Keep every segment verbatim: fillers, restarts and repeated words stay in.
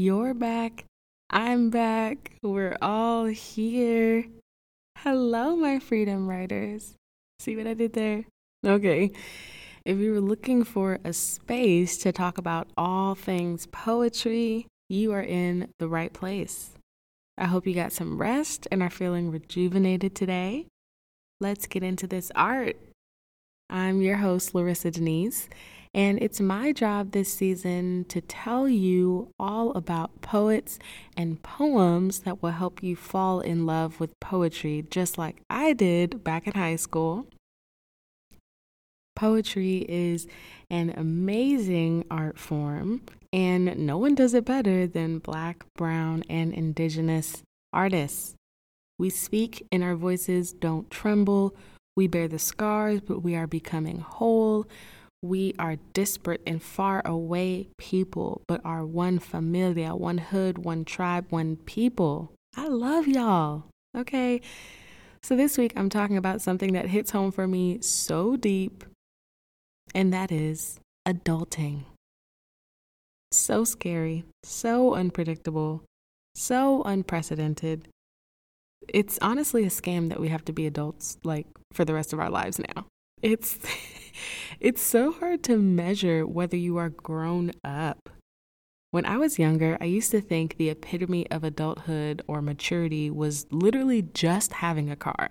You're back. I'm back. We're all here. Hello, my freedom writers. See what I did there? Okay. If you were looking for a space to talk about all things poetry, you are in the right place. I hope you got some rest and are feeling rejuvenated today. Let's get into this art. I'm your host, Larissa Denise, and it's my job this season to tell you all about poets and poems that will help you fall in love with poetry, just like I did back in high school. Poetry is an amazing art form, and no one does it better than Black, Brown, and Indigenous artists. We speak and our voices don't tremble. We bear the scars, but we are becoming whole. We are disparate and far away people, but are one familia, one hood, one tribe, one people. I love y'all. Okay. So this week I'm talking about something that hits home for me so deep. And that is adulting. So scary, so unpredictable, so unprecedented. It's honestly a scam that we have to be adults like for the rest of our lives now. It's it's so hard to measure whether you are grown up. When I was younger, I used to think the epitome of adulthood or maturity was literally just having a car.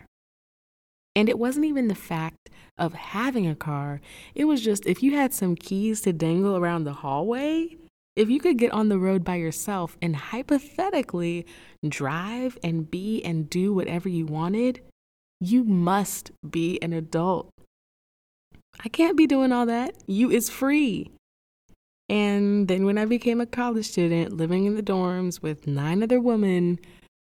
And it wasn't even the fact of having a car. It was just if you had some keys to dangle around the hallway, if you could get on the road by yourself and hypothetically drive and be and do whatever you wanted, you must be an adult. I can't be doing all that. You is free. And then when I became a college student living in the dorms with nine other women,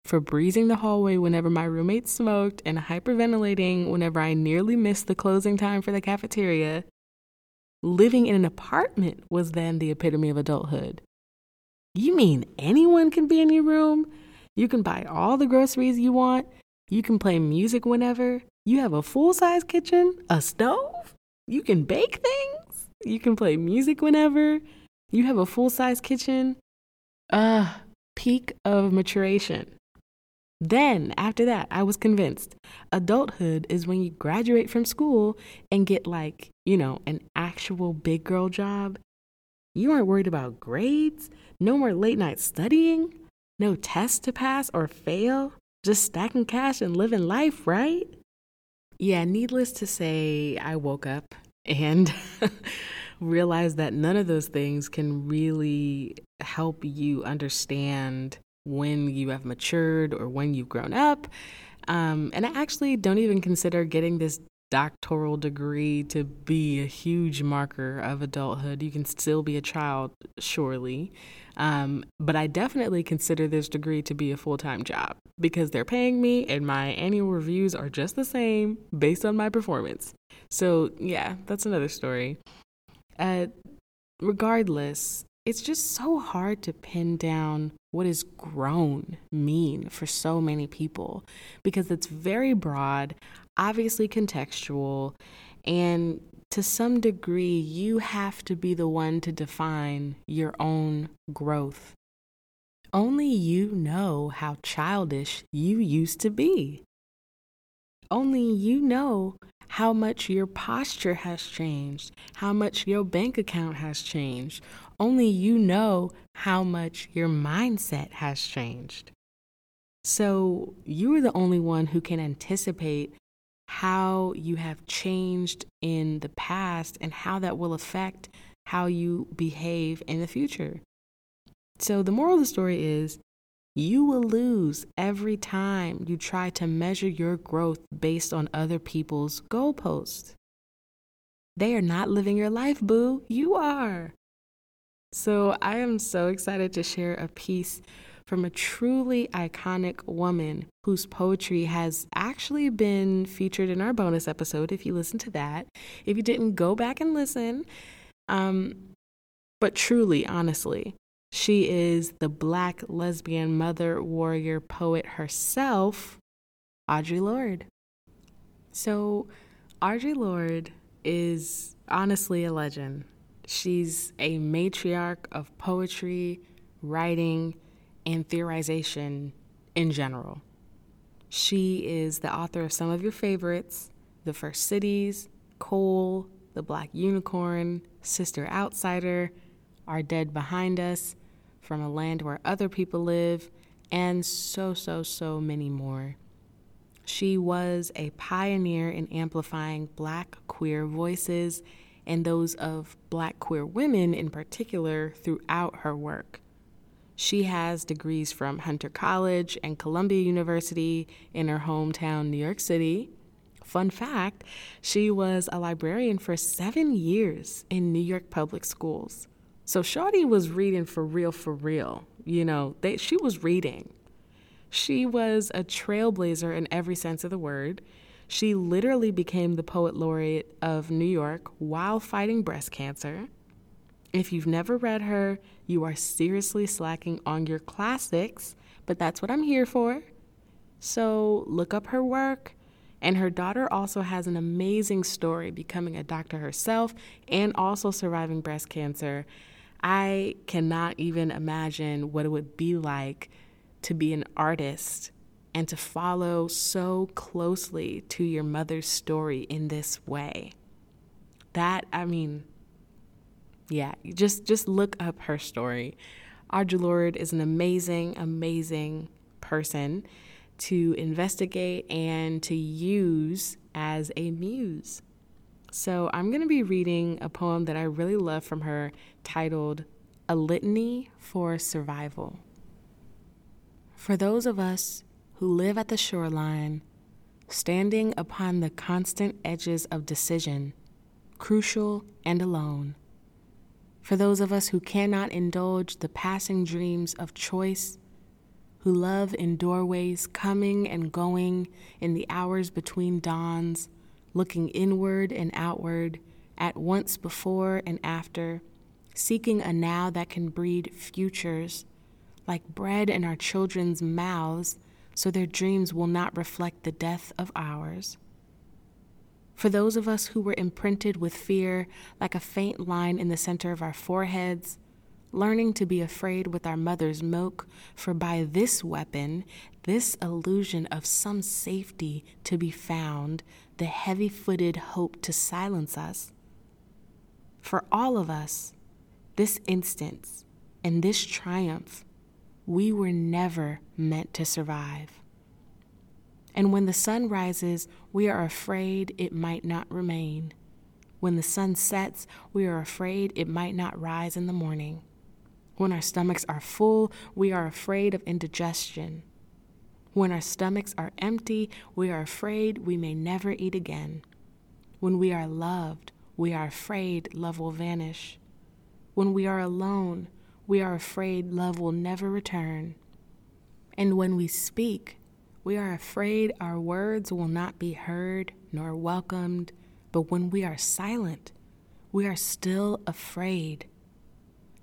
for breezing the hallway whenever my roommate smoked and hyperventilating whenever I nearly missed the closing time for the cafeteria, living in an apartment was then the epitome of adulthood. You mean anyone can be in your room? You can buy all the groceries you want. You can play music whenever. You have a full-size kitchen, a stove. You can bake things. You can play music whenever. You have a full-size kitchen. Ugh, peak of maturation. Then, after that, I was convinced adulthood is when you graduate from school and get, like, you know, an actual big girl job. You aren't worried about grades, no more late night studying, no tests to pass or fail, just stacking cash and living life, right? Yeah, needless to say, I woke up and realized that none of those things can really help you understand when you have matured or when you've grown up. Um, and I actually don't even consider getting this doctoral degree to be a huge marker of adulthood. You can still be a child, surely. Um, but I definitely consider this degree to be a full-time job because they're paying me and my annual reviews are just the same based on my performance. So yeah, that's another story. Uh, regardless, it's just so hard to pin down what does grown mean for so many people because it's very broad, obviously contextual, and to some degree, you have to be the one to define your own growth. Only you know how childish you used to be. Only you know how much your posture has changed, how much your bank account has changed. Only you know how much your mindset has changed. So you are the only one who can anticipate how you have changed in the past and how that will affect how you behave in the future. So the moral of the story is, you will lose every time you try to measure your growth based on other people's goalposts. They are not living your life, boo. You are. So I am so excited to share a piece from a truly iconic woman whose poetry has actually been featured in our bonus episode, if you listen to that. If you didn't, go back and listen. Um, but truly, honestly, she is the Black lesbian mother warrior poet herself, Audre Lorde. So Audre Lorde is honestly a legend. She's a matriarch of poetry, writing, and theorization in general. She is the author of some of your favorites, The First Cities, Coal, The Black Unicorn, Sister Outsider, Our Dead Behind Us, From a Land Where Other People Live, and so, so, so many more. She was a pioneer in amplifying Black queer voices and those of Black queer women in particular throughout her work. She has degrees from Hunter College and Columbia University in her hometown, New York City. Fun fact, she was a librarian for seven years in New York public schools. So shorty was reading for real, for real. You know, they, she was reading. She was a trailblazer in every sense of the word. She literally became the Poet Laureate of New York while fighting breast cancer. If you've never read her, you are seriously slacking on your classics, but that's what I'm here for. So look up her work. And her daughter also has an amazing story becoming a doctor herself and also surviving breast cancer. I cannot even imagine what it would be like to be an artist and to follow so closely to your mother's story in this way. That, I mean, yeah, just, just look up her story. Audre Lorde is an amazing, amazing person to investigate and to use as a muse. So I'm going to be reading a poem that I really love from her titled A Litany for Survival. For those of us who live at the shoreline, standing upon the constant edges of decision, crucial and alone. For those of us who cannot indulge the passing dreams of choice, who love in doorways coming and going in the hours between dawns, looking inward and outward, at once before and after, seeking a now that can breed futures, like bread in our children's mouths, so their dreams will not reflect the death of ours. For those of us who were imprinted with fear like a faint line in the center of our foreheads, learning to be afraid with our mother's milk, for by this weapon, this illusion of some safety to be found, the heavy-footed hope to silence us. For all of us, this instance and this triumph, we were never meant to survive. And when the sun rises, we are afraid it might not remain. When the sun sets, we are afraid it might not rise in the morning. When our stomachs are full, we are afraid of indigestion. When our stomachs are empty, we are afraid we may never eat again. When we are loved, we are afraid love will vanish. When we are alone, we are afraid love will never return. And when we speak, we are afraid our words will not be heard nor welcomed. But when we are silent, we are still afraid.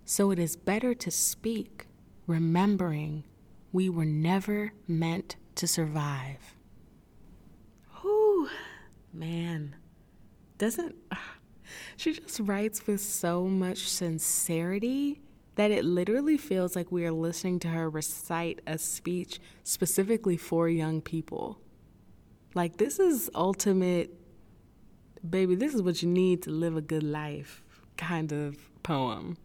So it is better to speak, remembering we were never meant to survive. Whew, man. Doesn't, she just writes with so much sincerity that it literally feels like we are listening to her recite a speech specifically for young people. Like, this is ultimate, baby, this is what you need to live a good life kind of poem.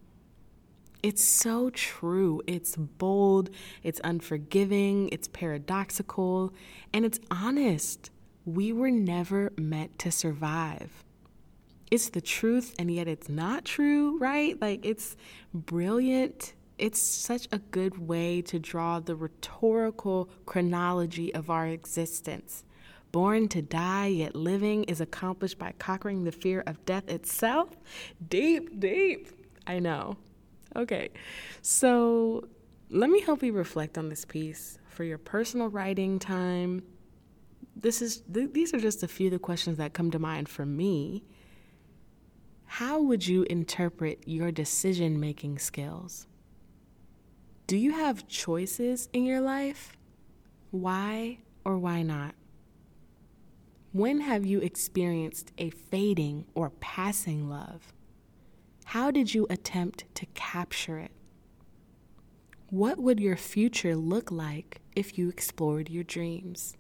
It's so true. It's bold, it's unforgiving, it's paradoxical, and it's honest. We were never meant to survive. It's the truth, and yet it's not true, right? Like, it's brilliant. It's such a good way to draw the rhetorical chronology of our existence. Born to die, yet living is accomplished by conquering the fear of death itself. Deep, deep. I know. Okay, so let me help you reflect on this piece for your personal writing time. This is th- these are just a few of the questions that come to mind for me. How would you interpret your decision-making skills? Do you have choices in your life? Why or why not? When have you experienced a fading or passing love? How did you attempt to capture it? What would your future look like if you explored your dreams?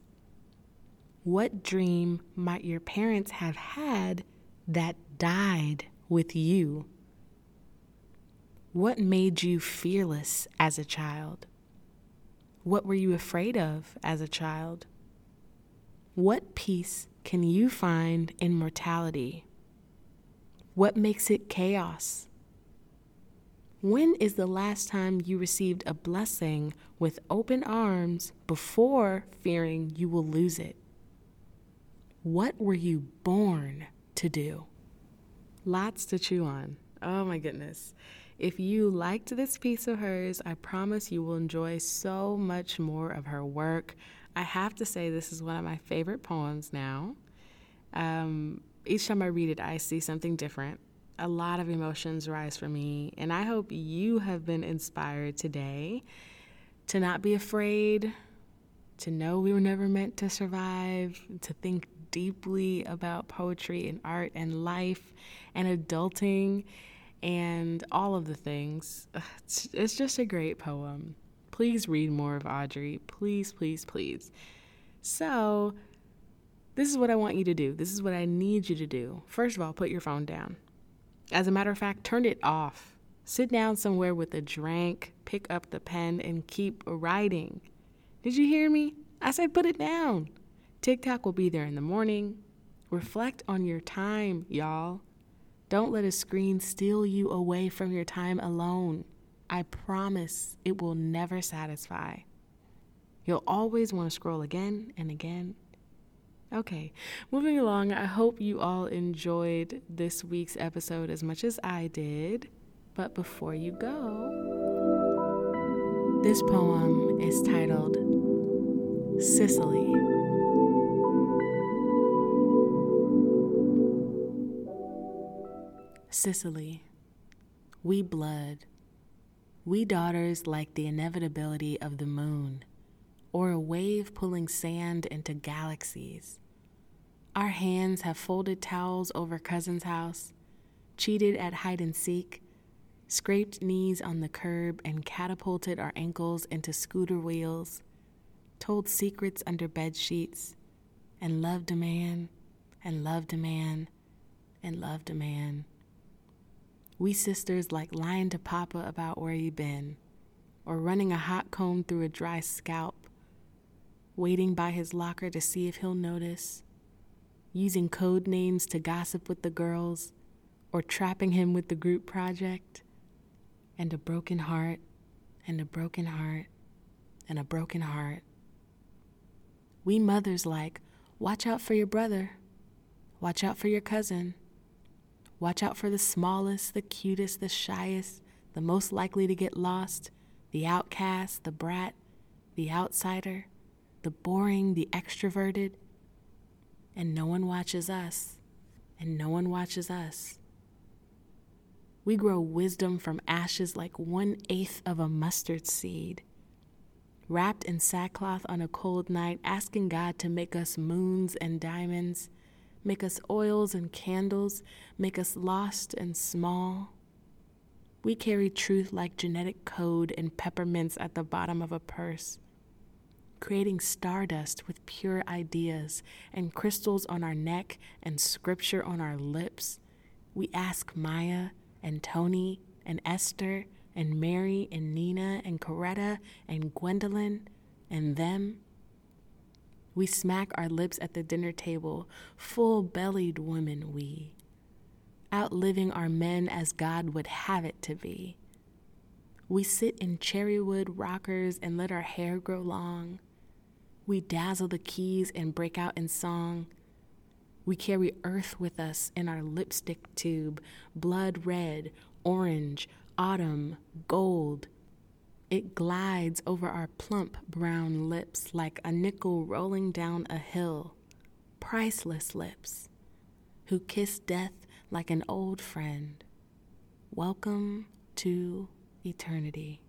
What dream might your parents have had that died with you? What made you fearless as a child? What were you afraid of as a child? What peace can you find in mortality? What makes it chaos? When is the last time you received a blessing with open arms before fearing you will lose it? What were you born to do? Lots to chew on. Oh my goodness. If you liked this piece of hers, I promise you will enjoy so much more of her work. I have to say this is one of my favorite poems now. Um, each time I read it, I see something different. A lot of emotions rise for me, and I hope you have been inspired today to not be afraid, to know we were never meant to survive, to think deeply about poetry and art and life and adulting and all of the things. It's just a great poem. Please read more of Audre. Please, please, please. So this is what I want you to do. This is what I need you to do. First of all, put your phone down. As a matter of fact, turn it off. Sit down somewhere with a drink, pick up the pen, and keep writing. Did you hear me? I said put it down. TikTok will be there in the morning. Reflect on your time, y'all. Don't let a screen steal you away from your time alone. I promise it will never satisfy. You'll always want to scroll again and again. Okay, moving along, I hope you all enjoyed this week's episode as much as I did. But before you go, this poem is titled Sicily. Sicily, we blood, we daughters like the inevitability of the moon, or a wave pulling sand into galaxies. Our hands have folded towels over cousin's house, cheated at hide and seek, scraped knees on the curb and catapulted our ankles into scooter wheels, told secrets under bed sheets, and loved a man, and loved a man, and loved a man. We sisters like lying to Papa about where you been, or running a hot comb through a dry scalp, waiting by his locker to see if he'll notice, using code names to gossip with the girls, or trapping him with the group project, and a broken heart, and a broken heart, and a broken heart. We mothers like, watch out for your brother, watch out for your cousin, watch out for the smallest, the cutest, the shyest, the most likely to get lost, the outcast, the brat, the outsider, the boring, the extroverted, and no one watches us, and no one watches us. We grow wisdom from ashes like one-eighth of a mustard seed, wrapped in sackcloth on a cold night, asking God to make us moons and diamonds, make us oils and candles, make us lost and small. We carry truth like genetic code and peppermints at the bottom of a purse, creating stardust with pure ideas and crystals on our neck and scripture on our lips. We ask Maya and Tony and Esther and Mary and Nina and Coretta and Gwendolyn and them. We smack our lips at the dinner table, full-bellied women we, outliving our men as God would have it to be. We sit in cherrywood rockers and let our hair grow long. We dazzle the keys and break out in song. We carry earth with us in our lipstick tube, blood red, orange, autumn, gold. It glides over our plump brown lips like a nickel rolling down a hill. Priceless lips who kiss death like an old friend. Welcome to eternity.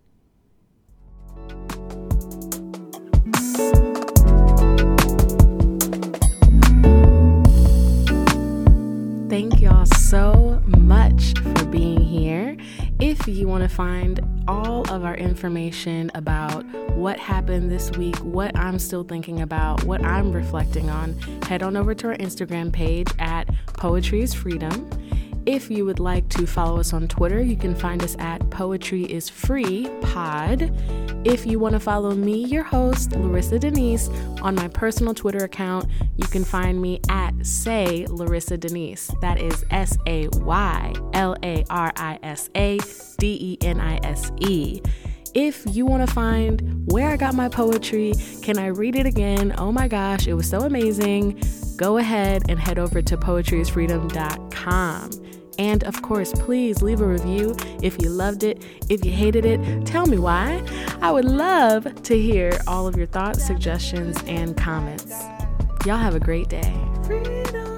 Thank y'all so much for being here. If you want to find all of our information about what happened this week, what I'm still thinking about, what I'm reflecting on, head on over to our Instagram page at Poetry Is Freedom. If you would like to follow us on Twitter, you can find us at Poetry Is Free Pod. If you want to follow me, your host, Larissa Denise, on my personal Twitter account, you can find me at Say Larissa Denise. That is S A Y L A R I S A D E N I S E. If you want to find where I got my poetry, can I read it again? Oh my gosh, it was so amazing. Go ahead and head over to Poetry Is Freedom dot com. And of course, please leave a review if you loved it. If you hated it, tell me why. I would love to hear all of your thoughts, suggestions, and comments. Y'all have a great day. Freedom.